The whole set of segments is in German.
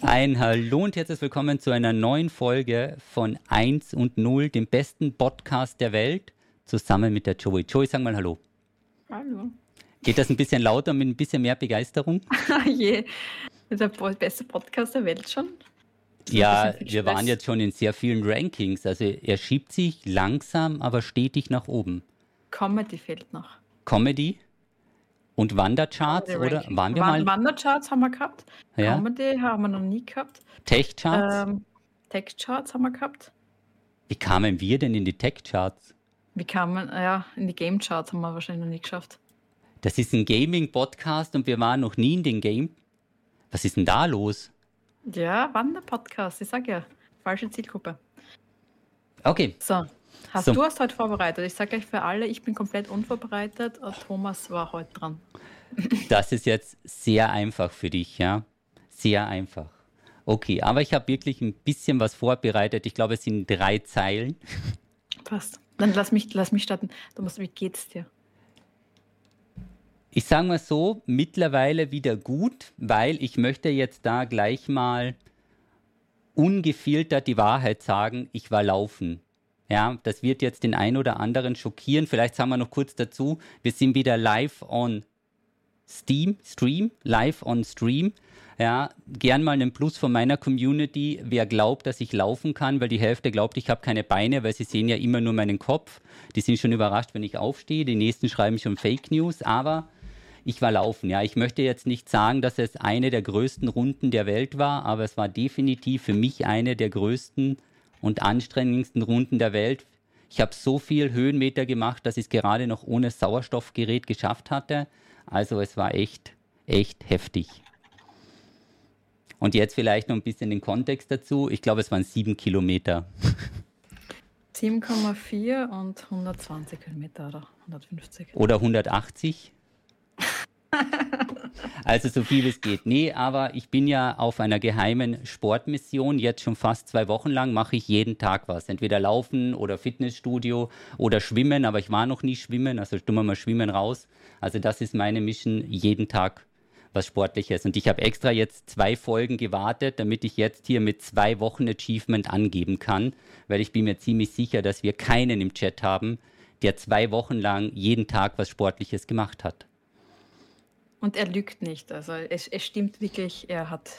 Ein Hallo und herzlich willkommen zu einer neuen Folge von 1 und 0, dem besten Podcast der Welt, zusammen mit der Joey. Joey, sag mal Hallo. Hallo. Geht das ein bisschen lauter mit ein bisschen mehr Begeisterung? Ah je, das ist der beste Podcast der Welt schon. Ja, wir waren jetzt schon in sehr vielen Rankings. Also er schiebt sich langsam, aber stetig nach oben. Comedy fehlt noch. Comedy? Und Wandercharts, oder? Waren wir mal? Wandercharts haben wir gehabt. Ja. Comedy haben wir noch nie gehabt. Tech-Charts? Tech-Charts haben wir gehabt. Wie kamen wir denn in die Tech-Charts? In die Game-Charts haben wir wahrscheinlich noch nie geschafft. Das ist ein Gaming-Podcast und wir waren noch nie in den Game. Was ist denn da los? Ja, Wanderpodcast, ich sag ja. Falsche Zielgruppe. Okay. So. Du hast heute vorbereitet. Ich sage gleich für alle, ich bin komplett unvorbereitet. Thomas war heute dran. Das ist jetzt sehr einfach für dich, ja? Sehr einfach. Okay, aber ich habe wirklich ein bisschen was vorbereitet. Ich glaube, es sind 3 Zeilen. Passt. Dann lass mich starten. Thomas, wie geht's dir? Ich sage mal so, mittlerweile wieder gut, weil ich möchte jetzt da gleich mal ungefiltert die Wahrheit sagen, ich war laufen. Ja, das wird jetzt den einen oder anderen schockieren. Vielleicht sagen wir noch kurz dazu, wir sind wieder live on Stream. Ja, gern mal einen Plus von meiner Community, wer glaubt, dass ich laufen kann, weil die Hälfte glaubt, ich habe keine Beine, weil sie sehen ja immer nur meinen Kopf. Die sind schon überrascht, wenn ich aufstehe. Die nächsten schreiben schon Fake News, aber ich war laufen. Ja, ich möchte jetzt nicht sagen, dass es eine der größten Runden der Welt war, aber es war definitiv für mich eine der größten und anstrengendsten Runden der Welt. Ich habe so viel Höhenmeter gemacht, dass ich es gerade noch ohne Sauerstoffgerät geschafft hatte. Also es war echt heftig. Und jetzt vielleicht noch ein bisschen den Kontext dazu. Ich glaube, es waren 7 Kilometer. 7,4 und 120 Kilometer oder 150. Oder 180. Also so viel es geht. Nee, aber ich bin ja auf einer geheimen Sportmission. Jetzt schon fast 2 Wochen lang mache ich jeden Tag was. Entweder Laufen oder Fitnessstudio oder Schwimmen. Aber ich war noch nie schwimmen, also tun wir mal Schwimmen raus. Also das ist meine Mission, jeden Tag was Sportliches. Und ich habe extra jetzt 2 Folgen gewartet, damit ich jetzt hier mit 2 Wochen Achievement angeben kann. Weil ich bin mir ziemlich sicher, dass wir keinen im Chat haben, der 2 Wochen lang jeden Tag was Sportliches gemacht hat. Und er lügt nicht, also es stimmt wirklich, er hat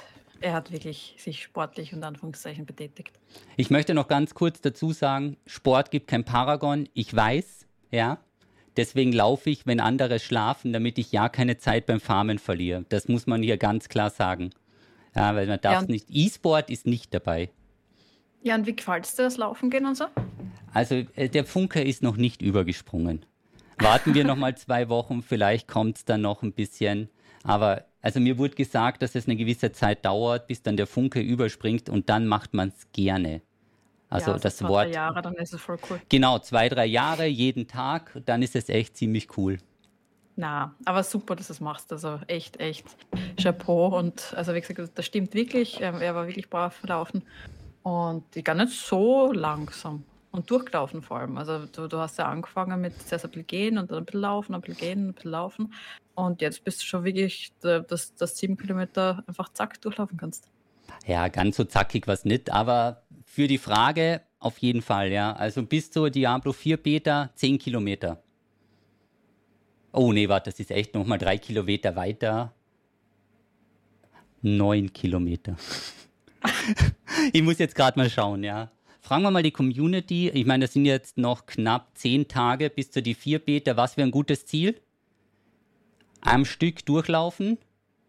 wirklich sich sportlich unter Anführungszeichen betätigt. Ich möchte noch ganz kurz dazu sagen, Sport gibt kein Paragon, ich weiß, ja, deswegen laufe ich, wenn andere schlafen, damit ich ja keine Zeit beim Farmen verliere. Das muss man hier ganz klar sagen, ja, weil man darf es nicht, E-Sport ist nicht dabei. Ja, und wie gefällt es dir, das Laufen gehen und so? Also der Funke ist noch nicht übergesprungen. Warten wir nochmal 2 Wochen, vielleicht kommt es dann noch ein bisschen. Aber also mir wurde gesagt, dass es eine gewisse Zeit dauert, bis dann der Funke überspringt und dann macht man es gerne. Also ja, das 2-3 Jahre, dann ist es voll cool. Genau, 2-3 Jahre, jeden Tag, dann ist es echt ziemlich cool. Na, aber super, dass du es machst, also echt Chapeau. Und also wie gesagt, das stimmt wirklich, er war wirklich brav laufen und ich gar nicht so langsam. Und durchgelaufen vor allem. Also du hast ja angefangen mit zuerst ein bisschen gehen und dann ein bisschen laufen, ein bisschen gehen, ein bisschen laufen. Und jetzt bist du schon wirklich, dass 7 Kilometer einfach zack durchlaufen kannst. Ja, ganz so zackig was nicht. Aber für die Frage auf jeden Fall, ja. Also bis zur Diablo 4 Beta 10 Kilometer. Oh nee, warte, das ist echt nochmal 3 Kilometer weiter. 9 Kilometer. Ich muss jetzt gerade mal schauen, ja. Fragen wir mal die Community, ich meine, das sind jetzt noch knapp 10 Tage bis zu die 4 Beta, was wäre ein gutes Ziel? Am Stück durchlaufen.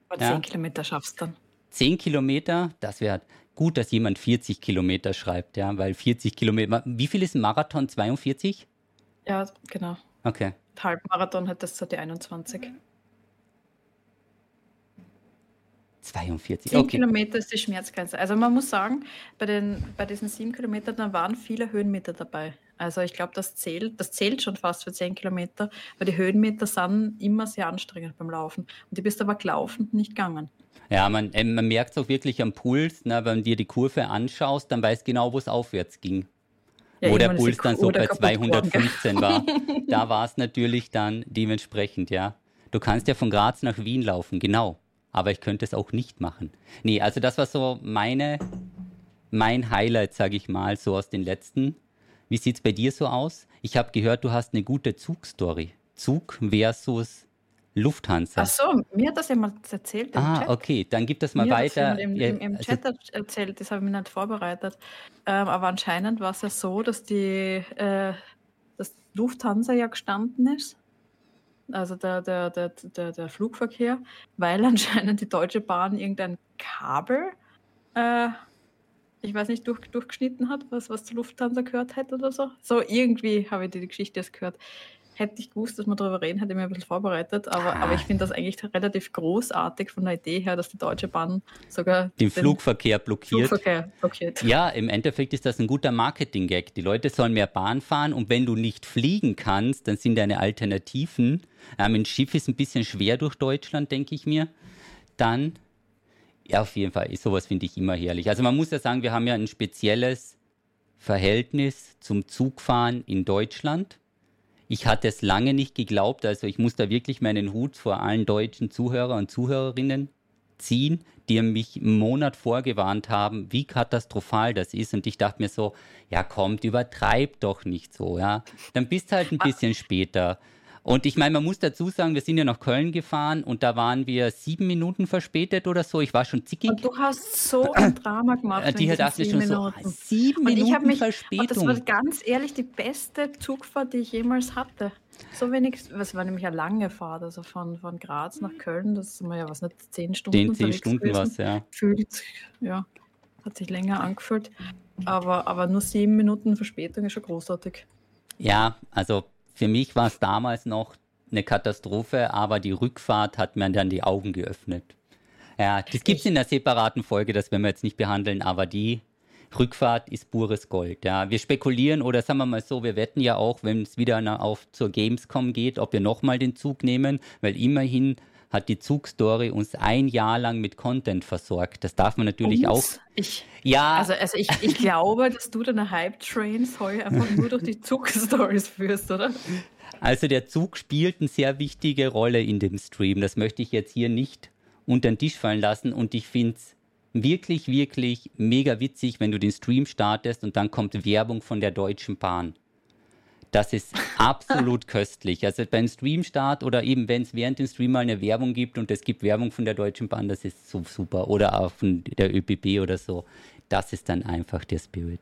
Aber 10 Kilometer schaffst du dann. 10 Kilometer, das wäre gut, dass jemand 40 Kilometer schreibt, ja, weil 40 Kilometer, wie viel ist ein Marathon, 42? Ja, genau. Okay. Halbmarathon hat das so die 21. 42. 10 Kilometer ist die Schmerzgrenze. Also man muss sagen, bei diesen 7 Kilometern, dann waren viele Höhenmeter dabei. Also ich glaube, das zählt schon fast für 10 Kilometer, weil die Höhenmeter sind immer sehr anstrengend beim Laufen. Und du bist aber laufend nicht gegangen. Ja, man merkt es auch wirklich am Puls, ne, wenn du dir die Kurve anschaust, dann weißt du genau, wo es aufwärts ging. Ja, wo der Puls dann so bei 215 war. Da war es natürlich dann dementsprechend, ja. Du kannst ja von Graz nach Wien laufen, genau. aber ich könnte es auch nicht machen. Nee, also das war so mein Highlight, sage ich mal, so aus den letzten. Wie sieht es bei dir so aus? Ich habe gehört, du hast eine gute Zugstory. Zug versus Lufthansa. Ach so, mir hat das jemand erzählt im Chat. Ah, okay, dann gib das mal weiter. Mir hat das jemand im Chat erzählt, das habe ich mir nicht vorbereitet. Aber anscheinend war es ja so, dass dass Lufthansa ja gestanden ist, also der Flugverkehr, weil anscheinend die Deutsche Bahn irgendein Kabel, ich weiß nicht, durchgeschnitten hat, was zu Lufthansa gehört hätte oder so. So irgendwie habe ich die Geschichte erst gehört. Hätte ich gewusst, dass wir darüber reden, hätte ich mir ein bisschen vorbereitet. Aber ich finde das eigentlich relativ großartig von der Idee her, dass die Deutsche Bahn sogar den Flugverkehr blockiert. Ja, im Endeffekt ist das ein guter Marketing-Gag. Die Leute sollen mehr Bahn fahren und wenn du nicht fliegen kannst, dann sind deine Alternativen. Ein Schiff ist ein bisschen schwer durch Deutschland, denke ich mir. Dann, ja, auf jeden Fall, sowas finde ich immer herrlich. Also man muss ja sagen, wir haben ja ein spezielles Verhältnis zum Zugfahren in Deutschland. Ich hatte es lange nicht geglaubt, also ich muss da wirklich meinen Hut vor allen deutschen Zuhörer und Zuhörerinnen ziehen, die mich einen Monat vorgewarnt haben, wie katastrophal das ist. Und ich dachte mir so, ja kommt, übertreib doch nicht so, ja. Dann bist halt ein bisschen später. Und ich meine, man muss dazu sagen, wir sind ja nach Köln gefahren und da waren wir 7 Minuten verspätet oder so. Ich war schon zickig. Und du hast so ein Drama gemacht. Die dachte schon so, 7 Minuten Verspätung. Und das war ganz ehrlich die beste Zugfahrt, die ich jemals hatte. So wenig, es war nämlich eine lange Fahrt, also von Graz nach Köln, das sind wir ja, was nicht, 10 Stunden. 10 Stunden war es, ja. Gefühlt, ja, hat sich länger angefühlt. Aber nur 7 Minuten Verspätung ist schon großartig. Ja, also... Für mich war es damals noch eine Katastrophe, aber die Rückfahrt hat mir dann die Augen geöffnet. Ja, das gibt es in einer separaten Folge, das werden wir jetzt nicht behandeln, aber die Rückfahrt ist pures Gold. Ja, wir spekulieren oder sagen wir mal so, wir wetten ja auch, wenn es wieder zur Gamescom geht, ob wir nochmal den Zug nehmen, weil immerhin hat die Zugstory uns 1 Jahr lang mit Content versorgt. Das darf man natürlich auch. Ich glaube, dass du deine Hype-Trains heuer einfach nur durch die Zugstories führst, oder? Also der Zug spielt eine sehr wichtige Rolle in dem Stream. Das möchte ich jetzt hier nicht unter den Tisch fallen lassen. Und ich finde es wirklich, wirklich mega witzig, wenn du den Stream startest und dann kommt Werbung von der Deutschen Bahn. Das ist absolut köstlich. Also beim Streamstart oder eben, wenn es während dem Stream mal eine Werbung gibt und es gibt Werbung von der Deutschen Bahn, das ist so super. Oder auch von der ÖBB oder so. Das ist dann einfach der Spirit.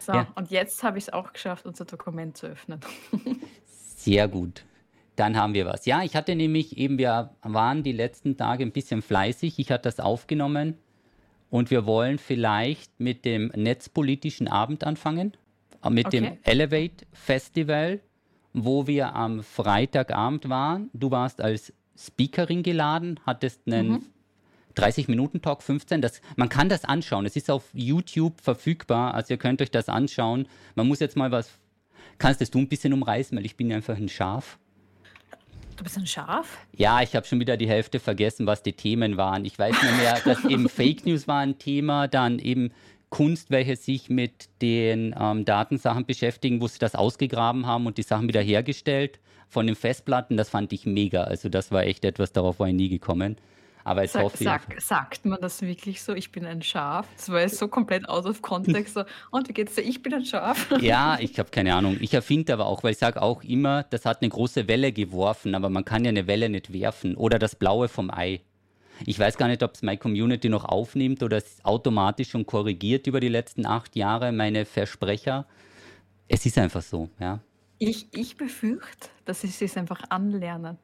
So, ja. Und jetzt habe ich es auch geschafft, unser Dokument zu öffnen. Sehr gut. Dann haben wir was. Ja, ich hatte nämlich eben, wir waren die letzten Tage ein bisschen fleißig. Ich hatte das aufgenommen und wir wollen vielleicht mit dem Netzpolitischen Abend anfangen. Mit dem Elevate Festival, wo wir am Freitagabend waren. Du warst als Speakerin geladen, hattest einen 30-Minuten-Talk, 15. Man kann das anschauen, es ist auf YouTube verfügbar, also ihr könnt euch das anschauen. Man muss jetzt mal kannst das du ein bisschen umreißen, weil ich bin einfach ein Schaf. Du bist ein Schaf? Ja, ich habe schon wieder die Hälfte vergessen, was die Themen waren. Ich weiß nicht mehr, dass eben Fake News war ein Thema, dann eben Kunst, welche sich mit den Datensachen beschäftigen, wo sie das ausgegraben haben und die Sachen wieder hergestellt von den Festplatten, das fand ich mega. Also das war echt etwas, darauf war ich nie gekommen. Aber es sagt man das wirklich so, ich bin ein Schaf? Das war jetzt so komplett aus of Kontext. So, und wie geht's dir? Ich bin ein Schaf? Ja, ich habe keine Ahnung. Ich erfinde aber auch, weil ich sage auch immer, das hat eine große Welle geworfen, aber man kann ja eine Welle nicht werfen. Oder das Blaue vom Ei. Ich weiß gar nicht, ob es meine Community noch aufnimmt oder es automatisch schon korrigiert über die letzten 8 Jahre, meine Versprecher. Es ist einfach so, ja. Ich befürchte, dass ich es einfach anlerne.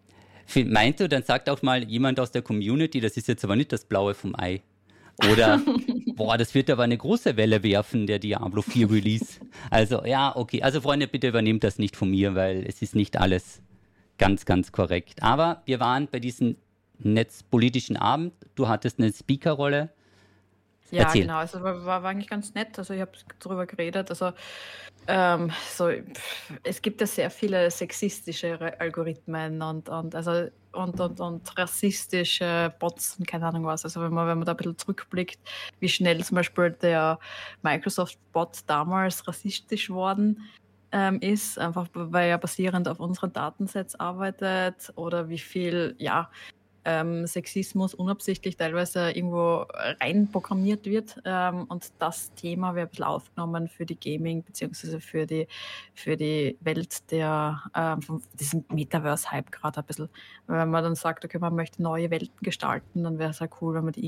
Meinst du, dann sagt auch mal jemand aus der Community, das ist jetzt aber nicht das Blaue vom Ei. Oder, das wird aber eine große Welle werfen, der Diablo 4 Release. Also, ja, okay. Also, Freunde, bitte übernehmt das nicht von mir, weil es ist nicht alles ganz, ganz korrekt. Aber wir waren bei diesen Netzpolitischen Abend. Du hattest eine Speakerrolle. Ja, erzähl. Genau. Also war eigentlich ganz nett. Also ich habe darüber geredet. Also es gibt ja sehr viele sexistische Algorithmen und rassistische Bots und keine Ahnung was. Also wenn man da ein bisschen zurückblickt, wie schnell zum Beispiel der Microsoft-Bot damals rassistisch worden ist, einfach weil er basierend auf unseren Datensets arbeitet oder wie viel, ja, Sexismus unabsichtlich teilweise irgendwo reinprogrammiert wird. Und das Thema wird ein bisschen aufgenommen für die Gaming- bzw. für die Welt der von diesem Metaverse-Hype gerade ein bisschen. Wenn man dann sagt, okay, man möchte neue Welten gestalten, dann wäre es ja cool, wenn man die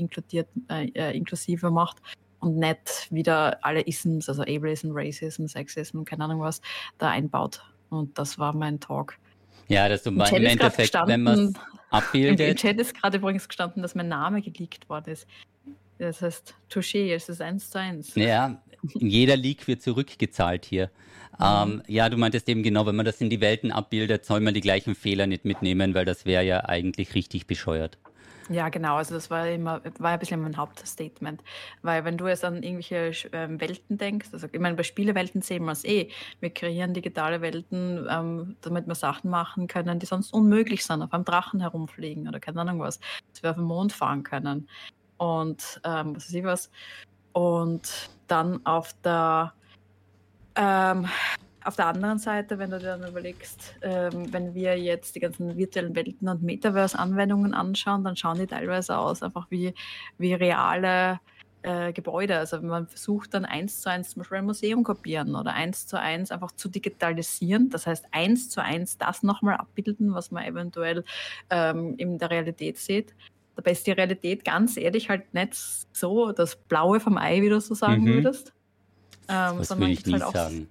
inklusiver macht und nicht wieder alle Isms, also Ableism, Racism, Sexism, keine Ahnung was, da einbaut. Und das war mein Talk. Ja, dass du im Endeffekt, wenn man es abbildet. Im Chat ist gerade übrigens gestanden, dass mein Name geleakt worden ist. Das heißt, touché, es ist 1:1. Ja, jeder Leak wird zurückgezahlt hier. Ja, du meintest eben genau, wenn man das in die Welten abbildet, soll man die gleichen Fehler nicht mitnehmen, weil das wäre ja eigentlich richtig bescheuert. Ja, genau, also das war ein bisschen mein Hauptstatement, weil wenn du jetzt an irgendwelche Welten denkst, also ich meine, bei Spielewelten sehen wir es eh, wir kreieren digitale Welten, damit wir Sachen machen können, die sonst unmöglich sind, auf einem Drachen herumfliegen oder keine Ahnung was, dass wir auf den Mond fahren können und was weiß ich was, und dann auf der anderen Seite, wenn du dir dann überlegst, wenn wir jetzt die ganzen virtuellen Welten und Metaverse-Anwendungen anschauen, dann schauen die teilweise aus, einfach wie reale Gebäude. Also man versucht dann 1:1 zum Beispiel ein Museum kopieren oder 1:1 einfach zu digitalisieren. Das heißt 1:1 das nochmal abbilden, was man eventuell in der Realität sieht. Dabei ist die Realität ganz ehrlich halt nicht so das Blaue vom Ei, wie du so sagen würdest. Das will ich nie halt sagen.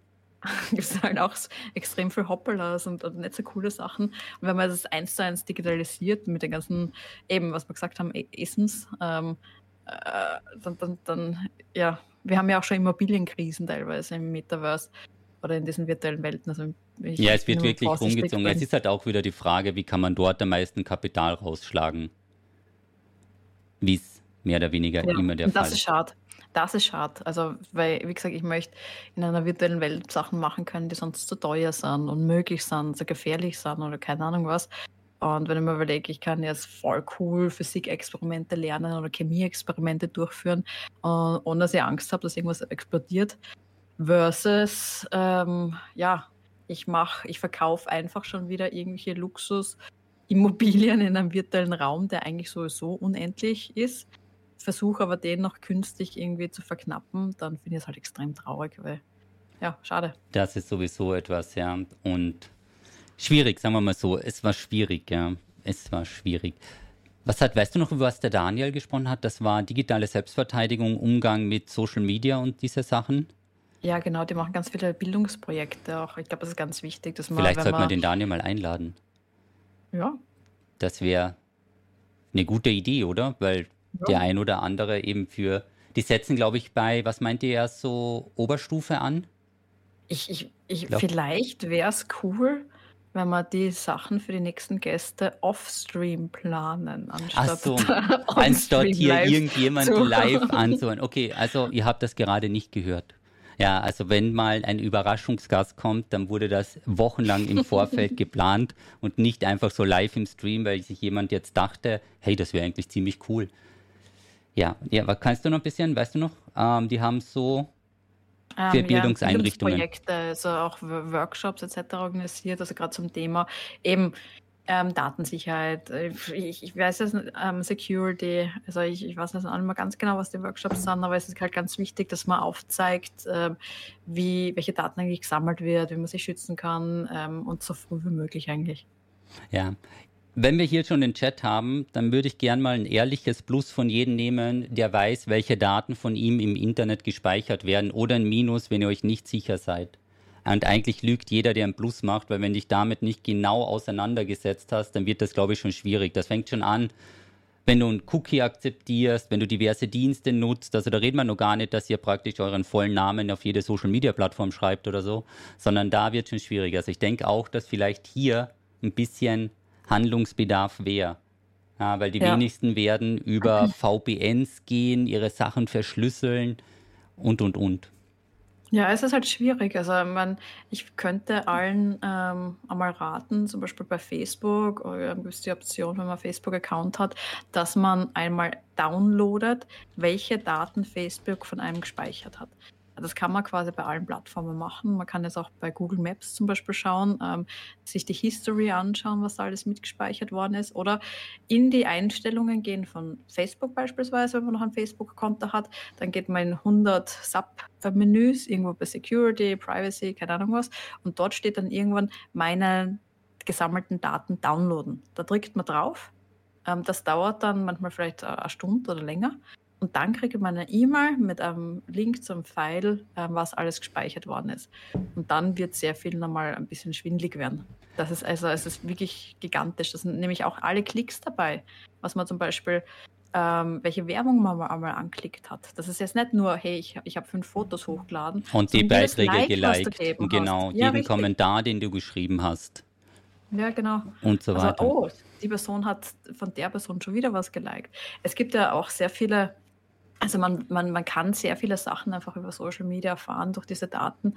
Gibt es halt auch extrem viel Hoppelas und nicht so coole Sachen. Und wenn man das 1:1 digitalisiert mit den ganzen, eben was wir gesagt haben, Essens, dann, ja, wir haben ja auch schon Immobilienkrisen teilweise im Metaverse oder in diesen virtuellen Welten. Also ja, es wird wirklich rumgezogen. Es ist halt auch wieder die Frage, wie kann man dort am meisten Kapital rausschlagen? Wie es mehr oder weniger immer der Fall ist. Das ist schade. Das ist schade. Also, weil, wie gesagt, ich möchte in einer virtuellen Welt Sachen machen können, die sonst zu teuer sind, unmöglich sind, zu gefährlich sind oder keine Ahnung was. Und wenn ich mir überlege, ich kann jetzt voll cool Physikexperimente lernen oder Chemieexperimente durchführen, ohne dass ich Angst habe, dass irgendwas explodiert. Versus, ich verkaufe einfach schon wieder irgendwelche Luxusimmobilien in einem virtuellen Raum, der eigentlich sowieso unendlich ist. Versuche aber den noch künstlich irgendwie zu verknappen, dann finde ich es halt extrem traurig, weil, ja, schade. Das ist sowieso etwas, ja, und schwierig, sagen wir mal so, es war schwierig. Weißt du noch, über was der Daniel gesprochen hat? Das war digitale Selbstverteidigung, Umgang mit Social Media und diese Sachen? Ja, genau, die machen ganz viele Bildungsprojekte auch. Ich glaube, das ist ganz wichtig, dass man... Vielleicht sollte man den Daniel mal einladen. Ja. Das wäre eine gute Idee, oder? Weil... Der ein oder andere eben die setzen, glaube ich, bei, was meint ihr erst so Oberstufe an? Vielleicht wäre es cool, wenn wir die Sachen für die nächsten Gäste offstream planen, anstatt hier irgendjemand live anzuhören. Okay, also ihr habt das gerade nicht gehört. Ja, also wenn mal ein Überraschungsgast kommt, dann wurde das wochenlang im Vorfeld geplant und nicht einfach so live im Stream, weil sich jemand jetzt dachte, hey, das wäre eigentlich ziemlich cool. Ja, aber kannst du noch ein bisschen, weißt du noch, die haben so für Bildungseinrichtungen. Bildungsprojekte, also auch Workshops etc. organisiert, also gerade zum Thema eben Datensicherheit, ich weiß jetzt nicht, Security, also ich weiß jetzt nicht immer ganz genau, was die Workshops sind, aber es ist halt ganz wichtig, dass man aufzeigt, welche Daten eigentlich gesammelt wird, wie man sich schützen kann und so früh wie möglich eigentlich. Ja. Wenn wir hier schon den Chat haben, dann würde ich gern mal ein ehrliches Plus von jedem nehmen, der weiß, welche Daten von ihm im Internet gespeichert werden, oder ein Minus, wenn ihr euch nicht sicher seid. Und eigentlich lügt jeder, der einen Plus macht, weil wenn dich damit nicht genau auseinandergesetzt hast, dann wird das, glaube ich, schon schwierig. Das fängt schon an, wenn du einen Cookie akzeptierst, wenn du diverse Dienste nutzt. Also da reden wir noch gar nicht, dass ihr praktisch euren vollen Namen auf jede Social-Media-Plattform schreibt oder so, sondern da wird es schon schwieriger. Also ich denke auch, dass vielleicht hier ein bisschen... Handlungsbedarf wäre. Ja, weil die wenigsten werden über VPNs gehen, ihre Sachen verschlüsseln und. Ja, es ist halt schwierig. Also ich könnte allen einmal raten, zum Beispiel bei Facebook, gibt es die Option, wenn man einen Facebook-Account hat, dass man einmal downloadet, welche Daten Facebook von einem gespeichert hat. Das kann man quasi bei allen Plattformen machen. Man kann jetzt auch bei Google Maps zum Beispiel schauen, sich die History anschauen, was da alles mitgespeichert worden ist. Oder in die Einstellungen gehen von Facebook beispielsweise, wenn man noch ein Facebook-Konto hat. Dann geht man in 100 Sub-Menüs, irgendwo bei Security, Privacy, keine Ahnung was. Und dort steht dann irgendwann, meine gesammelten Daten downloaden. Da drückt man drauf. Das dauert dann manchmal vielleicht eine Stunde oder länger. Und dann kriege ich meine E-Mail mit einem Link zum File, was alles gespeichert worden ist. Und dann wird sehr viel nochmal ein bisschen schwindelig werden. Das ist also, es ist wirklich gigantisch. Das sind nämlich auch alle Klicks dabei, was man zum Beispiel, welche Werbung man einmal anklickt hat. Das ist jetzt nicht nur, hey, ich habe 5 Fotos hochgeladen. Und die Beiträge geliked. Und genau, ja, jeden richtig. Kommentar, den du geschrieben hast. Ja, genau. Und so weiter. Also, oh, die Person hat von der Person schon wieder was geliked. Es gibt ja auch sehr viele. Also man kann sehr viele Sachen einfach über Social Media erfahren durch diese Daten.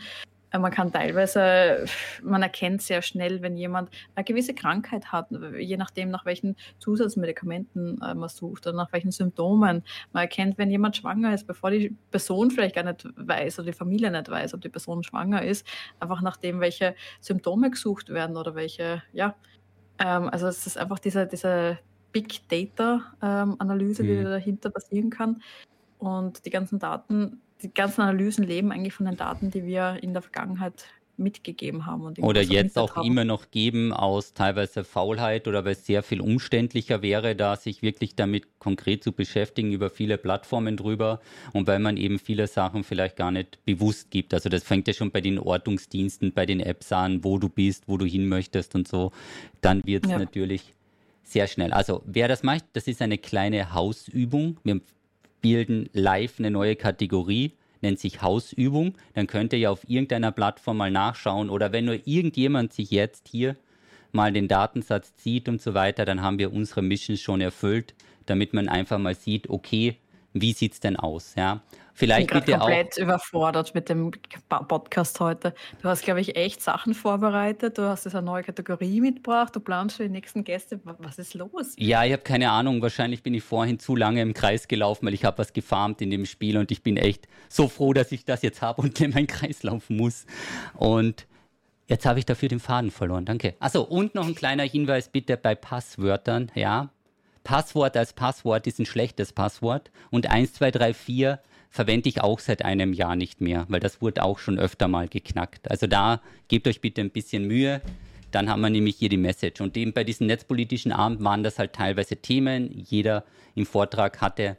Man kann teilweise, man erkennt sehr schnell, wenn jemand eine gewisse Krankheit hat, je nachdem, nach welchen Zusatzmedikamenten man sucht oder nach welchen Symptomen. Man erkennt, wenn jemand schwanger ist, bevor die Person vielleicht gar nicht weiß oder die Familie nicht weiß, ob die Person schwanger ist, einfach nachdem, welche Symptome gesucht werden oder welche, ja. Also es ist einfach diese Big Data-Analyse, die dahinter passieren kann. Und die ganzen Daten, die ganzen Analysen leben eigentlich von den Daten, die wir in der Vergangenheit mitgegeben haben. Und oder jetzt auch immer noch geben aus teilweise Faulheit oder weil es sehr viel umständlicher wäre, da sich wirklich damit konkret zu beschäftigen, über viele Plattformen drüber und weil man eben viele Sachen vielleicht gar nicht bewusst gibt. Also das fängt ja schon bei den Ortungsdiensten, bei den Apps an, wo du bist, wo du hin möchtest und so. Dann wird es natürlich sehr schnell. Also wer das macht, das ist eine kleine Hausübung. Wir bilden live eine neue Kategorie, nennt sich Hausübung. Dann könnt ihr ja auf irgendeiner Plattform mal nachschauen oder wenn nur irgendjemand sich jetzt hier mal den Datensatz zieht und so weiter, dann haben wir unsere Mission schon erfüllt, damit man einfach mal sieht, okay, wie sieht es denn aus? Ja? Vielleicht bitte auch. Ich bin komplett überfordert mit dem Podcast heute. Du hast, glaube ich, echt Sachen vorbereitet. Du hast jetzt eine neue Kategorie mitgebracht. Du planst für die nächsten Gäste. Was ist los? Ja, ich habe keine Ahnung. Wahrscheinlich bin ich vorhin zu lange im Kreis gelaufen, weil ich habe was gefarmt in dem Spiel und ich bin echt so froh, dass ich das jetzt habe und in meinen Kreis laufen muss. Und jetzt habe ich dafür den Faden verloren. Danke. Achso, und noch ein kleiner Hinweis bitte bei Passwörtern. Ja. Passwort als Passwort ist ein schlechtes Passwort und 1234 verwende ich auch seit einem Jahr nicht mehr, weil das wurde auch schon öfter mal geknackt. Also da gebt euch bitte ein bisschen Mühe, dann haben wir nämlich hier die Message. Und eben bei diesem netzpolitischen Abend waren das halt teilweise Themen. Jeder im Vortrag hatte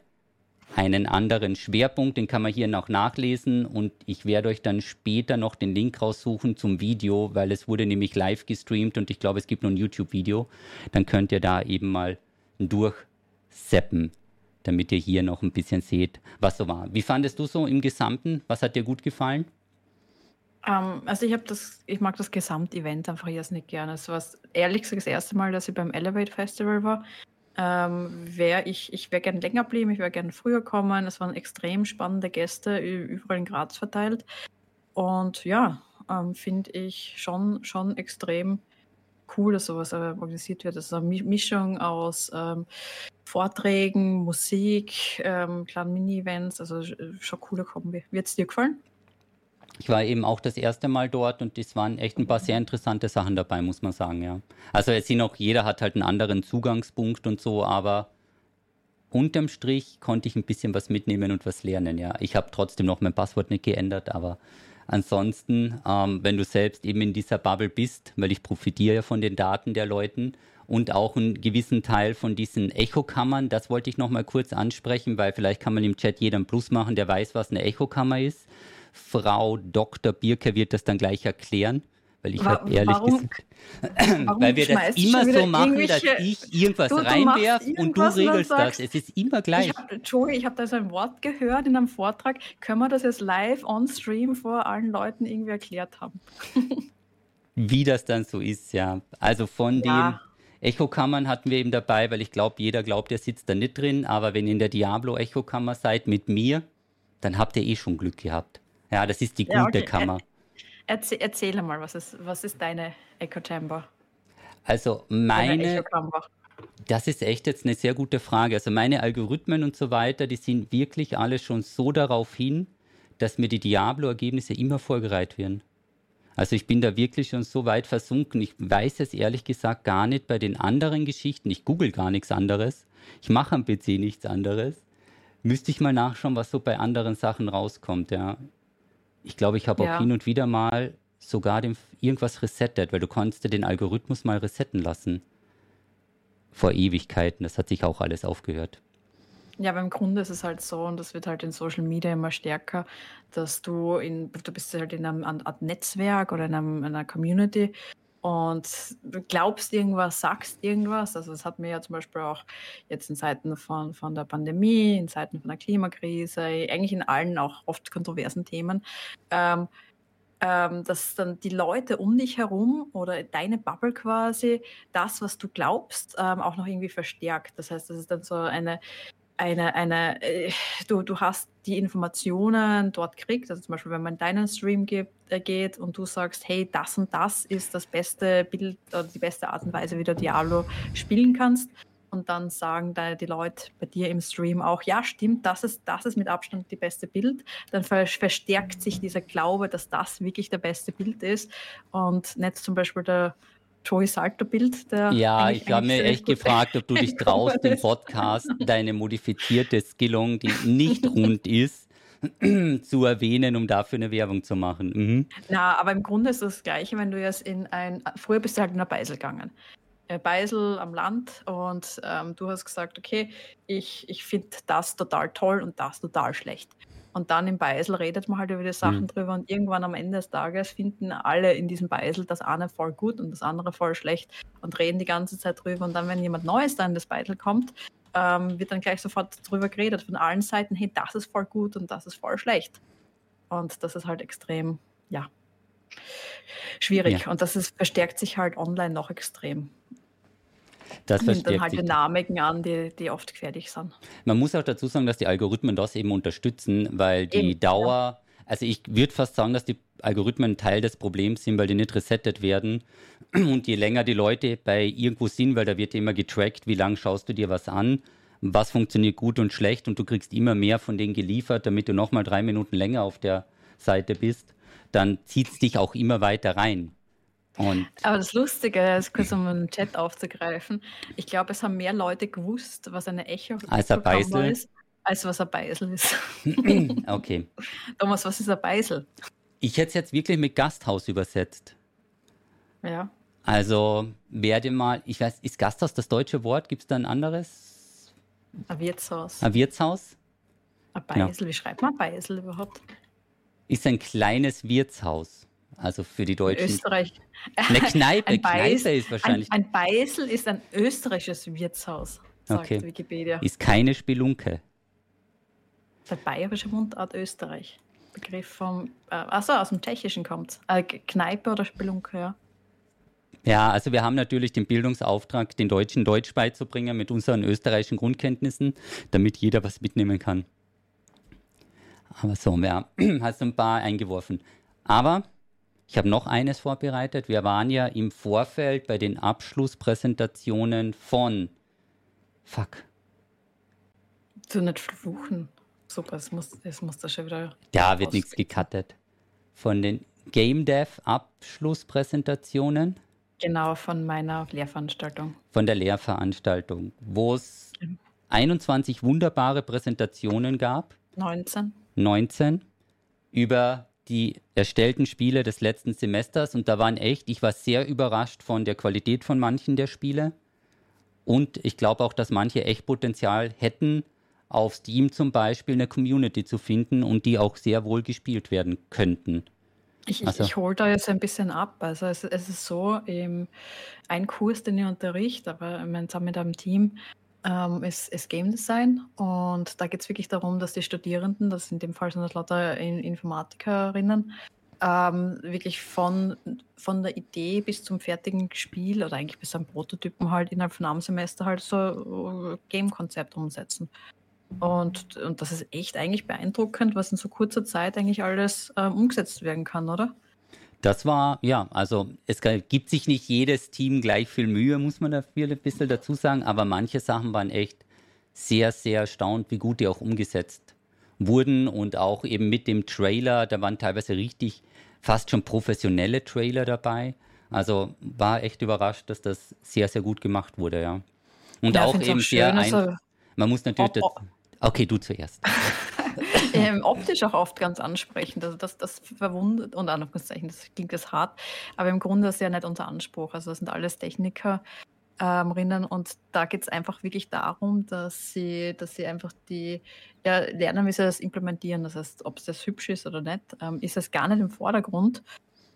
einen anderen Schwerpunkt, den kann man hier noch nachlesen und ich werde euch dann später noch den Link raussuchen zum Video, weil es wurde nämlich live gestreamt und ich glaube, es gibt noch ein YouTube-Video. Dann könnt ihr da eben mal durchseppen, damit ihr hier noch ein bisschen seht, was so war. Wie fandest du so im Gesamten? Was hat dir gut gefallen? Also ich mag das Gesamtevent einfach erst nicht gerne. Es war ehrlich gesagt das erste Mal, dass ich beim Elevate Festival war. Ich wäre gern länger geblieben, ich wäre gern früher gekommen. Es waren extrem spannende Gäste, überall in Graz verteilt. Und ja, finde ich schon extrem cool, dass sowas organisiert wird. Das ist eine Mischung aus Vorträgen, Musik, kleinen Mini-Events, also schon coole Kombi. Wird es dir gefallen? Ich war eben auch das erste Mal dort und es waren echt ein paar sehr interessante Sachen dabei, muss man sagen, ja. Also es sind auch, jeder hat halt einen anderen Zugangspunkt und so, aber unterm Strich konnte ich ein bisschen was mitnehmen und was lernen, ja. Ich habe trotzdem noch mein Passwort nicht geändert, aber ansonsten, wenn du selbst eben in dieser Bubble bist, weil ich profitiere ja von den Daten der Leuten und auch einen gewissen Teil von diesen Echokammern, das wollte ich nochmal kurz ansprechen, weil vielleicht kann man im Chat jeder einen Plus machen, der weiß, was eine Echokammer ist. Frau Dr. Birke wird das dann gleich erklären, weil ich habe ehrlich gesagt, weil wir das immer so machen, dass ich irgendwas reinwerfe und du regelst das. Es ist immer gleich. Entschuldigung, ich habe da so ein Wort gehört in einem Vortrag. Können wir das jetzt live on stream vor allen Leuten irgendwie erklärt haben? Wie das dann so ist, ja. Also von den Echokammern hatten wir eben dabei, weil ich glaube, jeder glaubt, der sitzt da nicht drin. Aber wenn ihr in der Diablo-Echokammer seid mit mir, dann habt ihr eh schon Glück gehabt. Ja, das ist die gute Kammer. Erzähl mal, was ist deine Echo-Chamber? Also das ist echt jetzt eine sehr gute Frage. Also meine Algorithmen und so weiter, die sind wirklich alle schon so darauf hin, dass mir die Diablo-Ergebnisse immer vorgereiht werden. Also ich bin da wirklich schon so weit versunken. Ich weiß es ehrlich gesagt gar nicht bei den anderen Geschichten. Ich google gar nichts anderes. Ich mache am PC nichts anderes. Müsste ich mal nachschauen, was so bei anderen Sachen rauskommt. Ja. Ich glaube, ich habe auch hin und wieder mal sogar irgendwas resettet, weil du konntest den Algorithmus mal resetten lassen. Vor Ewigkeiten. Das hat sich auch alles aufgehört. Ja, aber im Grunde ist es halt so, und das wird halt in Social Media immer stärker, dass du bist halt in einem Art Netzwerk oder in einer Community und glaubst irgendwas, sagst irgendwas. Also das hat mir ja zum Beispiel auch jetzt in Zeiten von der Pandemie, in Zeiten von der Klimakrise, eigentlich in allen auch oft kontroversen Themen, dass dann die Leute um dich herum oder deine Bubble quasi das, was du glaubst, auch noch irgendwie verstärkt. Das heißt, das ist dann so du hast die Informationen dort kriegt, also zum Beispiel, wenn man deinen Stream geht und du sagst, hey, das und das ist das beste Bild oder die beste Art und Weise, wie du Diablo spielen kannst, und dann sagen da die Leute bei dir im Stream auch, ja, stimmt, das ist mit Abstand die beste Bild, dann verstärkt sich dieser Glaube, dass das wirklich der beste Bild ist und nicht zum Beispiel der Joey Salter-Bild. Ja, ich habe mir echt gefragt, ob du dich traust, im Podcast deine modifizierte Skillung, die nicht rund ist, zu erwähnen, um dafür eine Werbung zu machen. Mhm. Na, aber im Grunde ist das Gleiche, wenn du jetzt früher bist du halt in eine Beisel gegangen. Beisel am Land, und du hast gesagt, okay, ich finde das total toll und das total schlecht. Und dann im Beisel redet man halt über die Sachen drüber, und irgendwann am Ende des Tages finden alle in diesem Beisel das eine voll gut und das andere voll schlecht und reden die ganze Zeit drüber, und dann, wenn jemand Neues da in das Beisel kommt, wird dann gleich sofort drüber geredet von allen Seiten, hey, das ist voll gut und das ist voll schlecht. Und das ist halt extrem, schwierig. Ja. Und das verstärkt sich halt online noch extrem. Das nimmt dann halt Dynamiken an, die oft gefährlich sind. Man muss auch dazu sagen, dass die Algorithmen das eben unterstützen, weil also ich würde fast sagen, dass die Algorithmen Teil des Problems sind, weil die nicht resettet werden. Und je länger die Leute bei irgendwo sind, weil da wird immer getrackt, wie lange schaust du dir was an, was funktioniert gut und schlecht, und du kriegst immer mehr von denen geliefert, damit du nochmal 3 Minuten länger auf der Seite bist, dann zieht es dich auch immer weiter rein. Aber das Lustige ist, kurz um den Chat aufzugreifen, ich glaube, es haben mehr Leute gewusst, was eine Echo-Kamera ist, als was ein Beisel ist. Okay. Thomas, was ist ein Beisel? Ich hätte es jetzt wirklich mit Gasthaus übersetzt. Ja. Also werde mal, ich weiß, ist Gasthaus das deutsche Wort? Gibt es da ein anderes? Ein Wirtshaus. Ein Wirtshaus? Ein Beisel, wie schreibt man Beisel überhaupt? Ist ein kleines Wirtshaus. Also für die Deutschen. In Österreich. Eine Kneipe ist wahrscheinlich. Ein Beisel ist ein österreichisches Wirtshaus, sagt Wikipedia. Ist keine Spelunke. Das ist eine bayerische Mundart Österreich. Begriff vom. Aus dem Tschechischen kommt. Kneipe oder Spelunke, ja. Ja, also wir haben natürlich den Bildungsauftrag, den Deutschen Deutsch beizubringen mit unseren österreichischen Grundkenntnissen, damit jeder was mitnehmen kann. Aber so, hast du ein paar eingeworfen. Aber. Ich habe noch eines vorbereitet. Wir waren ja im Vorfeld bei den Abschlusspräsentationen von... Fuck. Du nicht fluchen. Super, es muss da schon wieder... Da wird nichts gecuttet. Von den Game Dev Abschlusspräsentationen. Genau, von meiner Lehrveranstaltung. Von der Lehrveranstaltung, wo es 21 wunderbare Präsentationen gab. 19. Über... die erstellten Spiele des letzten Semesters, und da waren ich war sehr überrascht von der Qualität von manchen der Spiele, und ich glaube auch, dass manche echt Potenzial hätten, auf Steam zum Beispiel eine Community zu finden und die auch sehr wohl gespielt werden könnten. Ich hole da jetzt ein bisschen ab. Also es ist so, ein Kurs, den ich unterrichte, aber zusammen mit einem Team, ist Game Design, und da geht es wirklich darum, dass die Studierenden, das in dem Fall sind das lauter Informatikerinnen, wirklich von der Idee bis zum fertigen Spiel oder eigentlich bis zum Prototypen halt innerhalb von einem Semester halt so Game-Konzept umsetzen. Und das ist echt eigentlich beeindruckend, was in so kurzer Zeit eigentlich alles umgesetzt werden kann, oder? Das war, es gibt sich nicht jedes Team gleich viel Mühe, muss man dafür ein bisschen dazu sagen, aber manche Sachen waren echt sehr, sehr erstaunt, wie gut die auch umgesetzt wurden und auch eben mit dem Trailer, da waren teilweise richtig fast schon professionelle Trailer dabei. Also war echt überrascht, dass das sehr, sehr gut gemacht wurde, ja. Und ja, auch eben sehr man muss natürlich... Okay, du zuerst. Optisch auch oft ganz ansprechend. Also das verwundert, unter Anführungszeichen, das klingt das hart, aber im Grunde ist ja nicht unser Anspruch. Also das sind alles Techniker, Rinnen, und da geht es einfach wirklich darum, dass sie einfach lernen, wie sie das implementieren. Das heißt, ob es das hübsch ist oder nicht, ist das gar nicht im Vordergrund.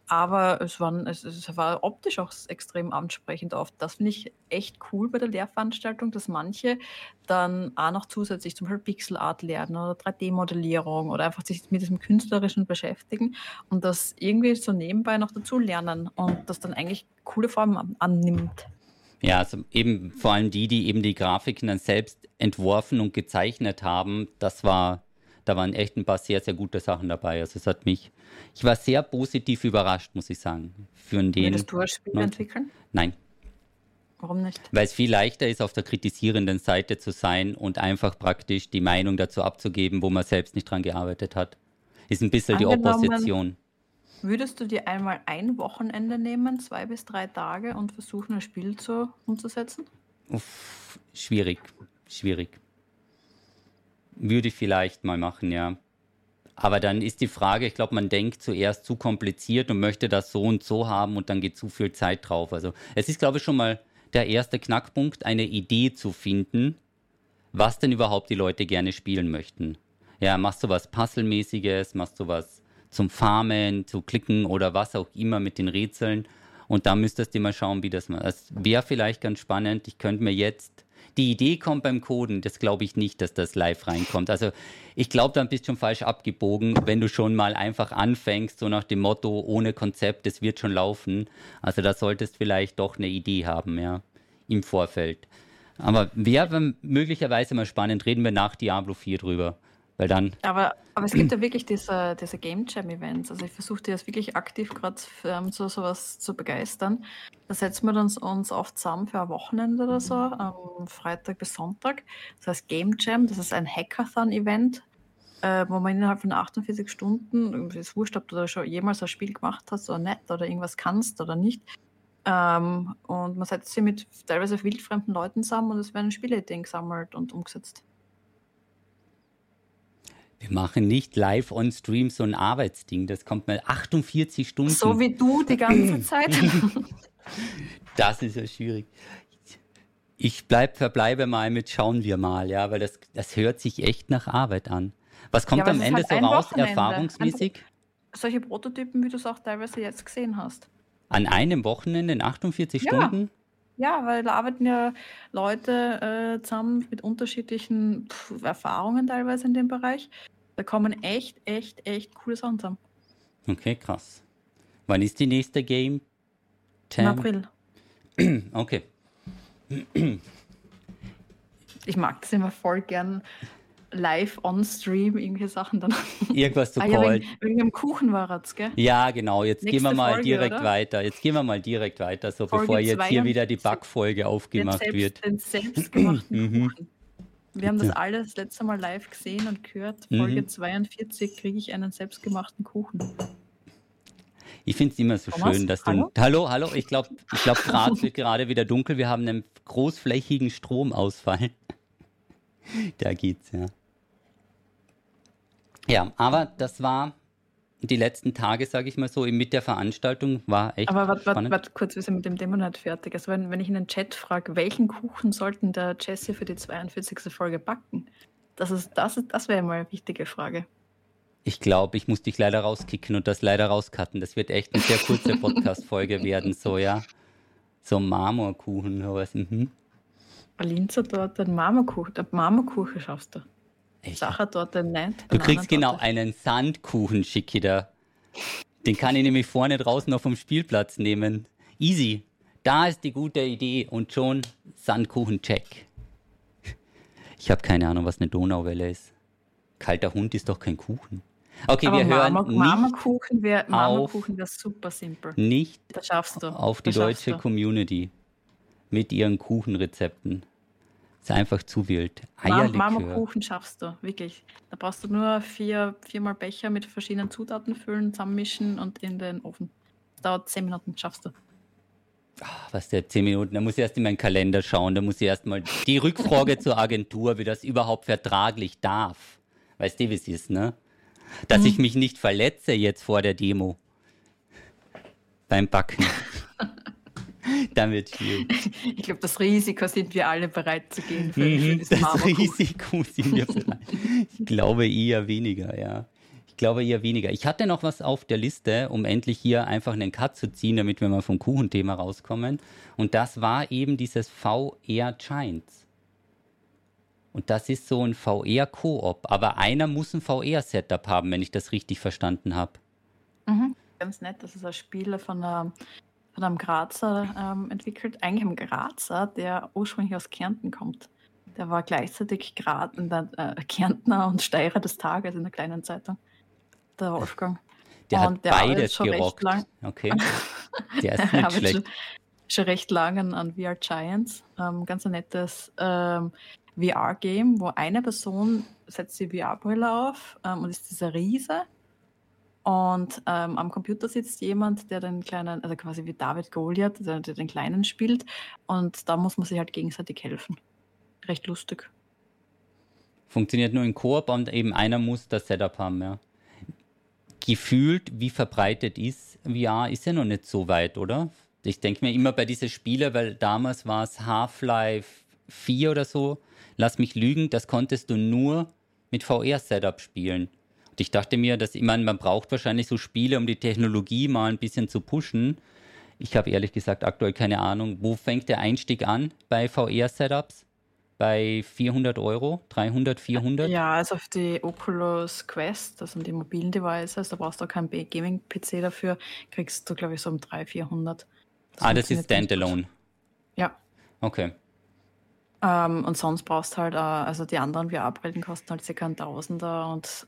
Aber es war optisch auch extrem ansprechend oft. Das finde ich echt cool bei der Lehrveranstaltung, dass manche dann auch noch zusätzlich zum Beispiel Pixel Art lernen oder 3D-Modellierung oder einfach sich mit diesem Künstlerischen beschäftigen und das irgendwie so nebenbei noch dazu lernen und das dann eigentlich coole Formen annimmt. Ja, also eben vor allem die eben die Grafiken dann selbst entworfen und gezeichnet haben, da waren echt ein paar sehr, sehr gute Sachen dabei. Also es hat mich, ich war sehr positiv überrascht, muss ich sagen. Würdest du ein Spiel entwickeln? Nein. Warum nicht? Weil es viel leichter ist, auf der kritisierenden Seite zu sein und einfach praktisch die Meinung dazu abzugeben, wo man selbst nicht dran gearbeitet hat. Ist ein bisschen die Opposition. Würdest du dir einmal ein Wochenende nehmen, 2 bis 3 Tage und versuchen, ein Spiel umzusetzen? Uff, schwierig. Würde ich vielleicht mal machen, ja. Aber dann ist die Frage, ich glaube, man denkt zuerst zu kompliziert und möchte das so und so haben und dann geht zu viel Zeit drauf. Also es ist, glaube ich, schon mal der erste Knackpunkt, eine Idee zu finden, was denn überhaupt die Leute gerne spielen möchten. Ja, machst du was Puzzlemäßiges, machst du was zum Farmen, zu klicken oder was auch immer mit den Rätseln. Und da müsstest du mal schauen, wie das macht. Das wäre vielleicht ganz spannend. Ich könnte mir jetzt... Die Idee kommt beim Coden, das glaube ich nicht, dass das live reinkommt. Also ich glaube, dann bist du schon falsch abgebogen, wenn du schon mal einfach anfängst, so nach dem Motto, ohne Konzept, es wird schon laufen. Also da solltest vielleicht doch eine Idee haben, ja, im Vorfeld. Aber wäre möglicherweise mal spannend, reden wir nach Diablo 4 drüber. Weil dann aber es gibt ja wirklich diese Game Jam-Events. Also ich versuche das wirklich aktiv gerade so sowas zu begeistern. Da setzen wir uns oft zusammen für ein Wochenende oder so, am Freitag bis Sonntag. Das heißt Game Jam, das ist ein Hackathon-Event, wo man innerhalb von 48 Stunden, es ist wurscht, ob du da schon jemals ein Spiel gemacht hast oder nicht oder irgendwas kannst oder nicht. Und man setzt sich mit teilweise wildfremden Leuten zusammen und es werden Spieleideen gesammelt und umgesetzt. Wir machen nicht live on Stream so ein Arbeitsding. Das kommt mal 48 Stunden. So wie du die ganze Zeit. Das ist ja schwierig. Ich verbleibe mal mit schauen wir mal, ja, weil das hört sich echt nach Arbeit an. Was kommt am Ende halt so raus, Wochenende. Erfahrungsmäßig? Solche Prototypen, wie du es auch teilweise jetzt gesehen hast. An einem Wochenende in 48 Stunden? Ja, weil da arbeiten ja Leute zusammen mit unterschiedlichen Erfahrungen teilweise in dem Bereich. Da kommen echt coole Sachen zusammen. Okay, krass. Wann ist die nächste Game? Im April. Okay. Ich mag das immer voll gern live on Stream, irgendwelche Sachen dann. Irgendwas zu callen. Wegen dem Kuchen war das, gell? Ja, genau. Jetzt nächste gehen wir mal Folge, direkt oder? Weiter. Jetzt gehen wir mal direkt weiter, so Folge bevor jetzt hier wieder die Backfolge aufgemacht wird. Den selbstgemachten Kuchen. Wir haben das alles letzte Mal live gesehen und gehört. Folge 42 kriege ich einen selbstgemachten Kuchen. Ich finde es immer so Thomas, schön, dass du... Hallo, ich glaube, Graz wird gerade wieder dunkel. Wir haben einen großflächigen Stromausfall. Da geht's, ja. Ja, aber das war die letzten Tage, sage ich mal so, mit der Veranstaltung war echt aber spannend. Aber kurz, wir sind mit dem Demo nicht fertig. Also wenn ich in den Chat frage, welchen Kuchen sollten der Jesse für die 42. Folge backen? Das wäre mal eine wichtige Frage. Ich glaube, ich muss dich leider rauskicken und das leider rauscutten. Das wird echt eine sehr kurze Podcast-Folge werden, so, ja. So Marmorkuchen oder was, Linzertorte, Marmorkuchen schaffst du. Sachertorte, nein. Du kriegst genau einen Sandkuchen, schicke da. Den kann ich nämlich vorne draußen noch vom Spielplatz nehmen. Easy. Da ist die gute Idee und schon Sandkuchen-Check. Ich habe keine Ahnung, was eine Donauwelle ist. Kalter Hund ist doch kein Kuchen. Okay, aber wir hören Marmorkuchen wäre super simpel. Nicht das schaffst du. Auf die deutsche Community mit ihren Kuchenrezepten. Ist einfach zu wild. Eierlikör. Marmorkuchen schaffst du, wirklich. Da brauchst du nur viermal Becher mit verschiedenen Zutaten füllen, zusammenmischen und in den Ofen. Das dauert 10 Minuten, schaffst du. Ach, was der 10 Minuten? Da muss ich erst in meinen Kalender schauen. Da muss ich erst mal die Rückfrage zur Agentur, wie das überhaupt vertraglich darf. Weißt du, wie es ist, ne? Dass ich mich nicht verletze jetzt vor der Demo. Beim Backen. Dann wird schwierig. Ich glaube, das Risiko sind wir alle bereit zu gehen. Das Risiko sind wir bereit. Ich glaube eher weniger, ja. Ich hatte noch was auf der Liste, um endlich hier einfach einen Cut zu ziehen, damit wir mal vom Kuchenthema rauskommen. Und das war eben dieses VR Giants. Und das ist so ein VR-Koop. Aber einer muss ein VR-Setup haben, wenn ich das richtig verstanden habe. Mhm. Ganz nett, das ist ein Spieler von einem Grazer entwickelt. Eigentlich ein Grazer, der ursprünglich aus Kärnten kommt. Der war gleichzeitig Kärntner und Steirer des Tages in der kleinen Zeitung. Der Wolfgang. Der hat und der beides schon gerockt. Okay. Der ist nicht schlecht. Schon recht lang an VR Giants. Ganz ein nettes VR-Game, wo eine Person setzt die VR-Brille auf und ist dieser Riese. Und am Computer sitzt jemand, der den kleinen, also quasi wie David Goliath, der den Kleinen spielt. Und da muss man sich halt gegenseitig helfen. Recht lustig. Funktioniert nur in Koop und eben einer muss das Setup haben, ja. Gefühlt, wie verbreitet ist VR, ist ja noch nicht so weit, oder? Ich denke mir immer bei diesen Spielen, weil damals war es Half-Life 4 oder so, lass mich lügen, das konntest du nur mit VR-Setup spielen. Und ich dachte mir, dass man braucht wahrscheinlich so Spiele, um die Technologie mal ein bisschen zu pushen. Ich habe ehrlich gesagt aktuell keine Ahnung, wo fängt der Einstieg an bei VR-Setups? Bei 400 Euro, 300, 400? Ja, also auf die Oculus Quest, das sind die mobilen Devices, da brauchst du auch keinen Gaming-PC dafür, kriegst du, glaube ich, so um 300, 400. Das ist Standalone? Ja. Okay. Und sonst brauchst halt, also die anderen VR-Brillen kosten halt ca. 1.000er und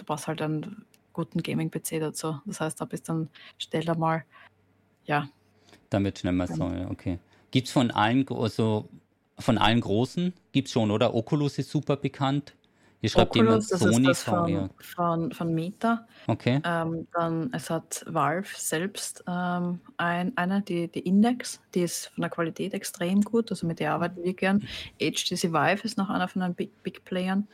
du brauchst halt einen guten Gaming-PC dazu. Das heißt, da bist du dann schneller mal, ja. Damit schnell mal so, ja, okay. Gibt es von allen Großen? Gibt es schon, oder? Oculus ist super bekannt. Hier schreibt Oculus, jemand Sony das ist das von Meta. Okay. Dann, es hat Valve selbst eine, die Index, die ist von der Qualität extrem gut, also mit der arbeiten wir gern. HTC Vive ist noch einer von den Big Playern.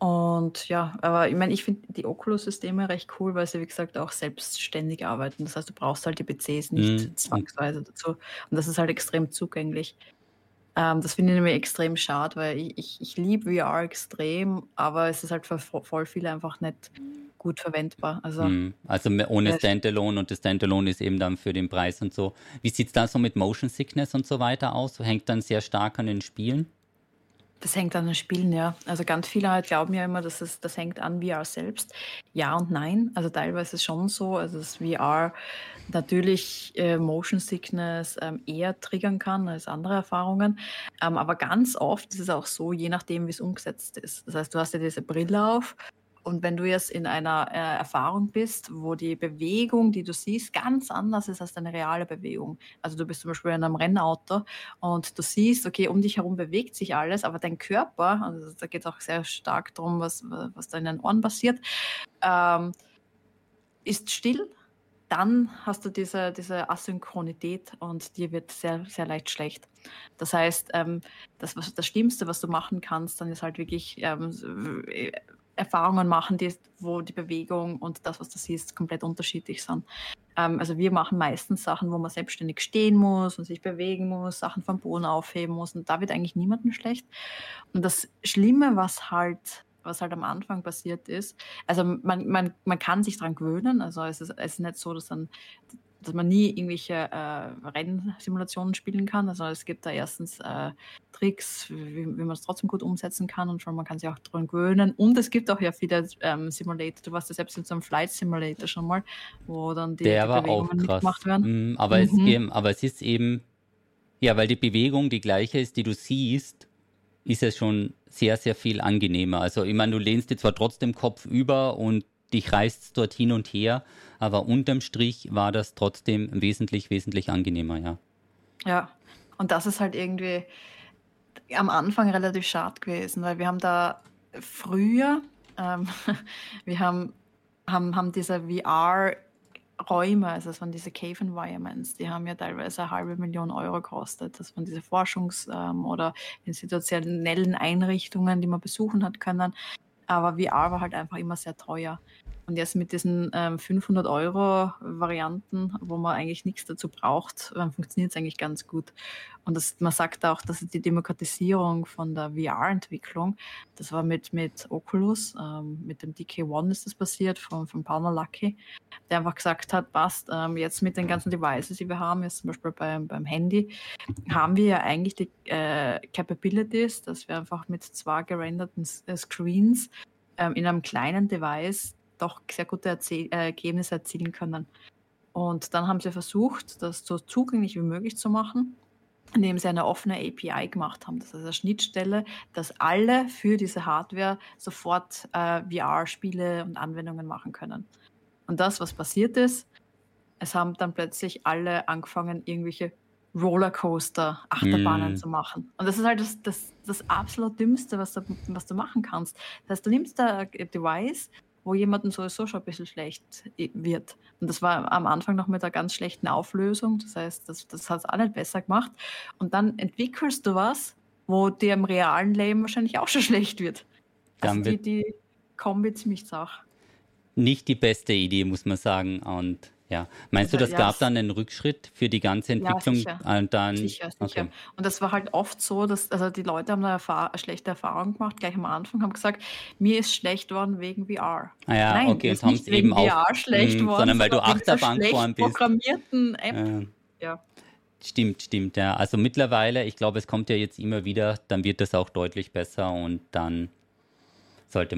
Und ja, aber ich meine, ich finde die Oculus-Systeme recht cool, weil sie, wie gesagt, auch selbstständig arbeiten. Das heißt, du brauchst halt die PCs nicht zwangsweise dazu. Und das ist halt extrem zugänglich. Das finde ich nämlich extrem schade, weil ich liebe VR extrem, aber es ist halt für voll viele einfach nicht gut verwendbar. Also ohne Standalone und das Standalone ist eben dann für den Preis und so. Wie sieht es da so mit Motion Sickness und so weiter aus? Hängt dann sehr stark an den Spielen? Das hängt an den Spielen, ja. Also ganz viele halt glauben ja immer, dass das hängt an VR selbst. Ja und nein. Also teilweise ist es schon so, also dass VR natürlich Motion Sickness eher triggern kann als andere Erfahrungen. Aber ganz oft ist es auch so, je nachdem, wie es umgesetzt ist. Das heißt, du hast ja diese Brille auf und wenn du jetzt in einer Erfahrung bist, wo die Bewegung, die du siehst, ganz anders ist als deine reale Bewegung. Also du bist zum Beispiel in einem Rennauto und du siehst, okay, um dich herum bewegt sich alles, aber dein Körper, also da geht es auch sehr stark darum, was da in den Ohren passiert, ist still, dann hast du diese Asynchronität und dir wird sehr, sehr leicht schlecht. Das heißt, das Schlimmste, was du machen kannst, dann ist halt wirklich Erfahrungen machen, wo die Bewegung und das, was du siehst, komplett unterschiedlich sind. Also wir machen meistens Sachen, wo man selbstständig stehen muss und sich bewegen muss, Sachen vom Boden aufheben muss und da wird eigentlich niemandem schlecht. Und das Schlimme, was halt am Anfang passiert ist, also man kann sich dran gewöhnen, also es ist nicht so, dass man nie irgendwelche Rennsimulationen spielen kann. Also es gibt da erstens Tricks, wie man es trotzdem gut umsetzen kann und schon man kann sich auch dran gewöhnen. Und es gibt auch ja viele Simulator, du warst ja selbst in so einem Flight Simulator schon mal, wo dann die Bewegungen nicht gemacht werden. Aber es ist eben, ja, weil die Bewegung die gleiche ist, die du siehst, ist es schon sehr, sehr viel angenehmer. Also ich meine, du lehnst dir zwar trotzdem Kopf über und dich reißt dort hin und her, aber unterm Strich war das trotzdem wesentlich angenehmer, ja. Ja, und das ist halt irgendwie, am Anfang relativ schade gewesen, weil wir haben da früher, wir haben diese VR-Räume, also das waren diese Cave Environments, die haben ja teilweise 500.000 Euro gekostet. Das waren diese Forschungs- oder institutionellen Einrichtungen, die man besuchen hat können. Aber VR war halt einfach immer sehr teuer. Und jetzt mit diesen 500-Euro-Varianten, wo man eigentlich nichts dazu braucht, funktioniert es eigentlich ganz gut. Und das, man sagt auch, dass die Demokratisierung von der VR-Entwicklung, das war mit Oculus, mit dem DK1 ist das passiert, von Palmer Luckey, der einfach gesagt hat, passt, jetzt mit den ganzen Devices, die wir haben, jetzt zum Beispiel beim Handy, haben wir ja eigentlich die Capabilities, dass wir einfach mit 2 gerenderten Screens in einem kleinen Device doch sehr gute Ergebnisse erzielen können. Und dann haben sie versucht, das so zugänglich wie möglich zu machen, indem sie eine offene API gemacht haben. Das ist eine Schnittstelle, dass alle für diese Hardware sofort VR-Spiele und Anwendungen machen können. Und das, was passiert ist, es haben dann plötzlich alle angefangen, irgendwelche Rollercoaster-Achterbahnen zu machen. Und das ist halt das absolut Dümmste, was du machen kannst. Das heißt, du nimmst da ein Device, wo jemandem sowieso schon ein bisschen schlecht wird. Und das war am Anfang noch mit einer ganz schlechten Auflösung. Das heißt, das hat es auch nicht besser gemacht. Und dann entwickelst du was, wo dir im realen Leben wahrscheinlich auch schon schlecht wird. Also die Kombi ziemlich zach. Nicht die beste Idee, muss man sagen. Und ja, meinst du, das gab dann einen Rückschritt für die ganze Entwicklung? Ja, sicher. Und dann, sicher. Okay. Und das war halt oft so, dass also die Leute haben da eine schlechte Erfahrung gemacht, gleich am Anfang, haben gesagt, mir ist schlecht worden wegen VR. Ah ja, nein, okay, jetzt haben es eben auch VR schlecht worden, sondern weil du Achterbahn gefahren bist. Programmierten App. Ja. Stimmt, ja. Also mittlerweile, ich glaube, es kommt ja jetzt immer wieder, dann wird das auch deutlich besser und dann sollte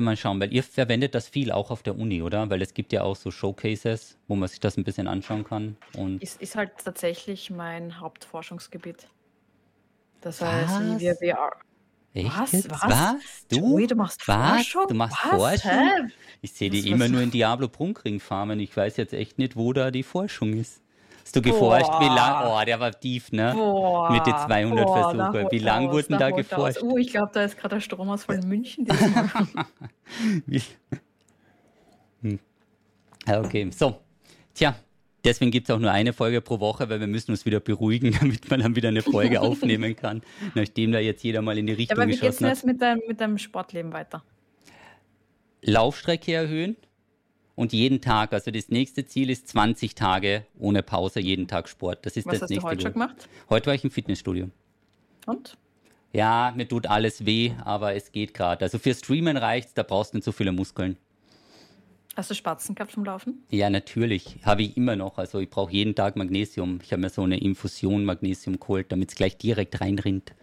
man schauen, weil ihr verwendet das viel auch auf der Uni, oder? Weil es gibt ja auch so Showcases, wo man sich das ein bisschen anschauen kann. Und ist halt tatsächlich mein Hauptforschungsgebiet. Das heißt, wie wir VR... Echt? Was? Du machst Forschung? Du machst Forschung? Hä? Ich sehe die immer nur in Diablo-Prunkring farmen. Ich weiß jetzt echt nicht, wo da die Forschung ist. Hast du geforscht, wie lange? Oh, der war tief, ne? Mit den 200 Versuchen. Wie lange wurden da geforscht? Ich glaube, da ist gerade der Stromausfall in München. Okay, so. Tja, deswegen gibt es auch nur eine Folge pro Woche, weil wir müssen uns wieder beruhigen, damit man dann wieder eine Folge aufnehmen kann, nachdem da jetzt jeder mal in die Richtung geschossen hat. Aber wie geht es denn jetzt mit deinem Sportleben weiter? Laufstrecke erhöhen. Und jeden Tag, also das nächste Ziel ist 20 Tage ohne Pause, jeden Tag Sport. Das ist das nächste. Was hast du heute schon gemacht? Heute war ich im Fitnessstudio. Und? Ja, mir tut alles weh, aber es geht gerade. Also für Streamen reicht's, da brauchst du nicht so viele Muskeln. Hast du Spatzen gehabt vom Laufen? Ja, natürlich. Habe ich immer noch. Also ich brauche jeden Tag Magnesium. Ich habe mir so eine Infusion Magnesium geholt, damit es gleich direkt reinrinnt.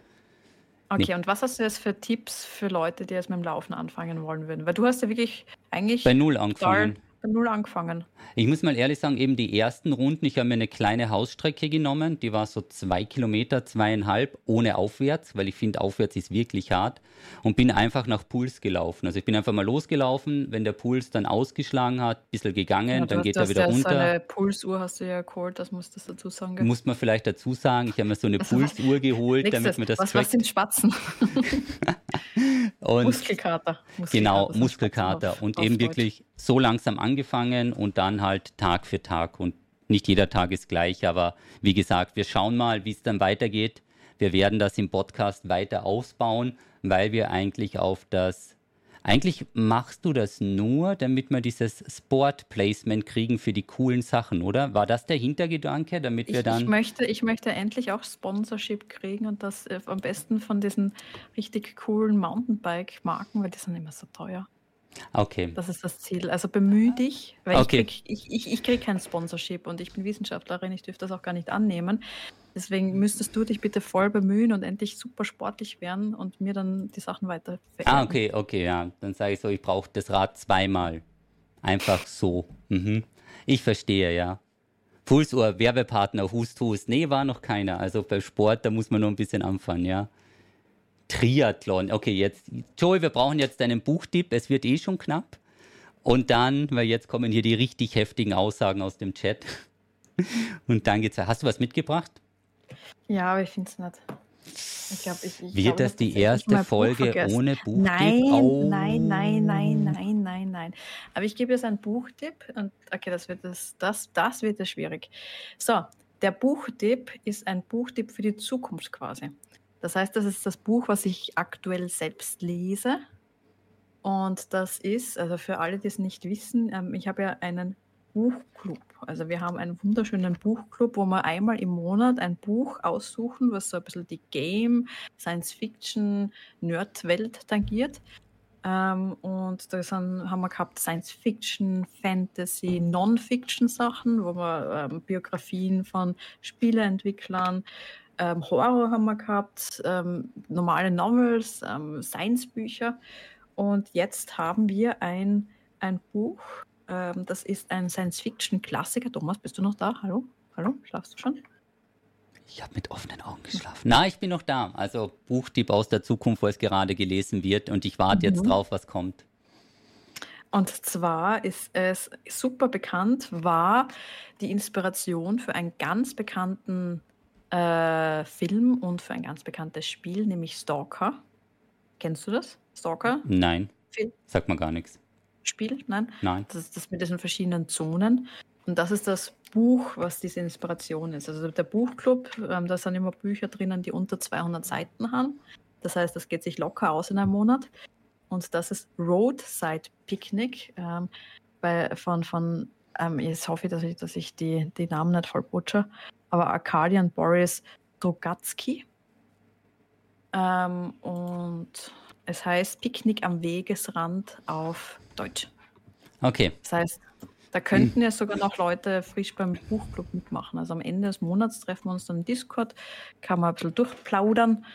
Okay, nee. Und was hast du jetzt für Tipps für Leute, die jetzt mit dem Laufen anfangen wollen würden? Weil du hast ja wirklich eigentlich... Bei Null angefangen. Ich muss mal ehrlich sagen, eben die ersten Runden, ich habe mir eine kleine Hausstrecke genommen, die war so 2,5 Kilometer, ohne aufwärts, weil ich finde, aufwärts ist wirklich hart und bin einfach nach Puls gelaufen. Also ich bin einfach mal losgelaufen, wenn der Puls dann ausgeschlagen hat, ein bisschen gegangen, ja, dann geht er wieder runter. So eine Pulsuhr hast du ja geholt, das musst du dazu sagen. Gell? Muss man vielleicht dazu sagen, ich habe mir so eine Pulsuhr geholt, damit mir das trackt. Was sind Spatzen? Und Muskelkater. Und eben wirklich so langsam angefangen und dann halt Tag für Tag. Und nicht jeder Tag ist gleich, aber wie gesagt, wir schauen mal, wie es dann weitergeht. Wir werden das im Podcast weiter ausbauen, weil wir eigentlich Eigentlich machst du das nur, damit wir dieses Sport-Placement kriegen für die coolen Sachen, oder? War das der Hintergedanke, damit wir dann... Ich möchte endlich auch Sponsorship kriegen und das am besten von diesen richtig coolen Mountainbike-Marken, weil die sind immer so teuer. Okay. Das ist das Ziel. Also bemühe dich, weil ich krieg kein Sponsorship und ich bin Wissenschaftlerin, ich dürfte das auch gar nicht annehmen. Deswegen müsstest du dich bitte voll bemühen und endlich super sportlich werden und mir dann die Sachen weiter verändern. Ah, okay, ja. Dann sage ich so, ich brauche das Rad zweimal. Einfach so. Mhm. Ich verstehe, ja. Pulsuhr, Werbepartner, Hust. Nee, war noch keiner. Also beim Sport, da muss man noch ein bisschen anfangen, ja. Triathlon. Okay, jetzt, Joey, wir brauchen jetzt deinen Buchtipp. Es wird eh schon knapp. Und dann, weil jetzt kommen hier die richtig heftigen Aussagen aus dem Chat. Und dann geht's. Hast du was mitgebracht? Ja, aber ich finde es nicht. Ich glaub, wird das die erste Folge ohne Buchtipp? Nein. Aber ich gebe jetzt einen Buchtipp und okay, das wird schwierig. So, der Buchtipp ist ein Buchtipp für die Zukunft quasi. Das heißt, das ist das Buch, was ich aktuell selbst lese. Und das ist, also für alle, die es nicht wissen, ich habe ja einen Buchclub. Also wir haben einen wunderschönen Buchclub, wo wir einmal im Monat ein Buch aussuchen, was so ein bisschen die Game, Science-Fiction, Nerd-Welt tangiert. Und da haben wir gehabt Science-Fiction, Fantasy, Non-Fiction-Sachen, wo wir Biografien von Spieleentwicklern, Horror haben wir gehabt, normale Novels, Science-Bücher. Und jetzt haben wir ein Buch, das ist ein Science-Fiction-Klassiker. Thomas, bist du noch da? Hallo? Schlafst du schon? Ich habe mit offenen Augen geschlafen. Na, ich bin noch da. Also Buchtipp aus der Zukunft, wo es gerade gelesen wird. Und ich warte jetzt drauf, was kommt. Und zwar ist es super bekannt, war die Inspiration für einen ganz bekannten Film und für ein ganz bekanntes Spiel, nämlich Stalker. Kennst du das? Stalker? Nein. Film? Sagt man gar nichts. Spiel? Nein. Das ist das mit diesen verschiedenen Zonen. Und das ist das Buch, was diese Inspiration ist. Also der Buchclub, da sind immer Bücher drinnen, die unter 200 Seiten haben. Das heißt, das geht sich locker aus in einem Monat. Und das ist Roadside Picnic jetzt hoffe ich, dass ich die Namen nicht voll butcher, aber Arkadian Boris Drogatzky. Und es heißt Picknick am Wegesrand auf Deutsch. Okay. Das heißt, da könnten ja sogar noch Leute frisch beim Buchclub mitmachen. Also am Ende des Monats treffen wir uns dann im Discord, kann man ein bisschen durchplaudern,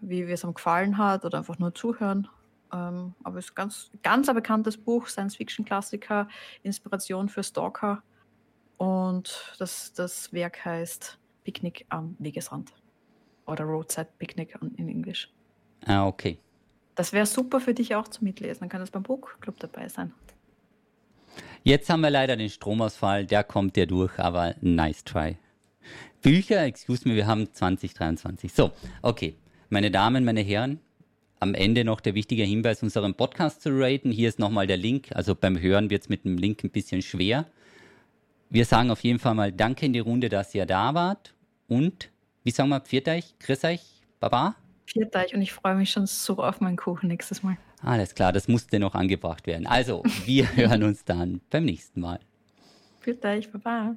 wie es einem gefallen hat oder einfach nur zuhören. Aber es ist ganz, ganz ein bekanntes Buch, Science-Fiction-Klassiker, Inspiration für Stalker. Und das Werk heißt Picknick am Wegesrand oder Roadside Picnic in Englisch. Ah, okay. Das wäre super für dich auch zum Mitlesen. Dann kann das beim Buchclub dabei sein. Jetzt haben wir leider den Stromausfall. Der kommt ja durch, aber nice try. Bücher, excuse me, wir haben 2023. So, okay. Meine Damen, meine Herren, am Ende noch der wichtige Hinweis, unseren Podcast zu raten. Hier ist nochmal der Link. Also beim Hören wird es mit dem Link ein bisschen schwer. Wir sagen auf jeden Fall mal Danke in die Runde, dass ihr da wart. Und, wie sagen wir, pfiat euch, grüß euch, baba. Und ich freue mich schon so auf meinen Kuchen nächstes Mal. Alles klar, das musste noch angebracht werden. Also, wir hören uns dann beim nächsten Mal. Bis gleich, Baba.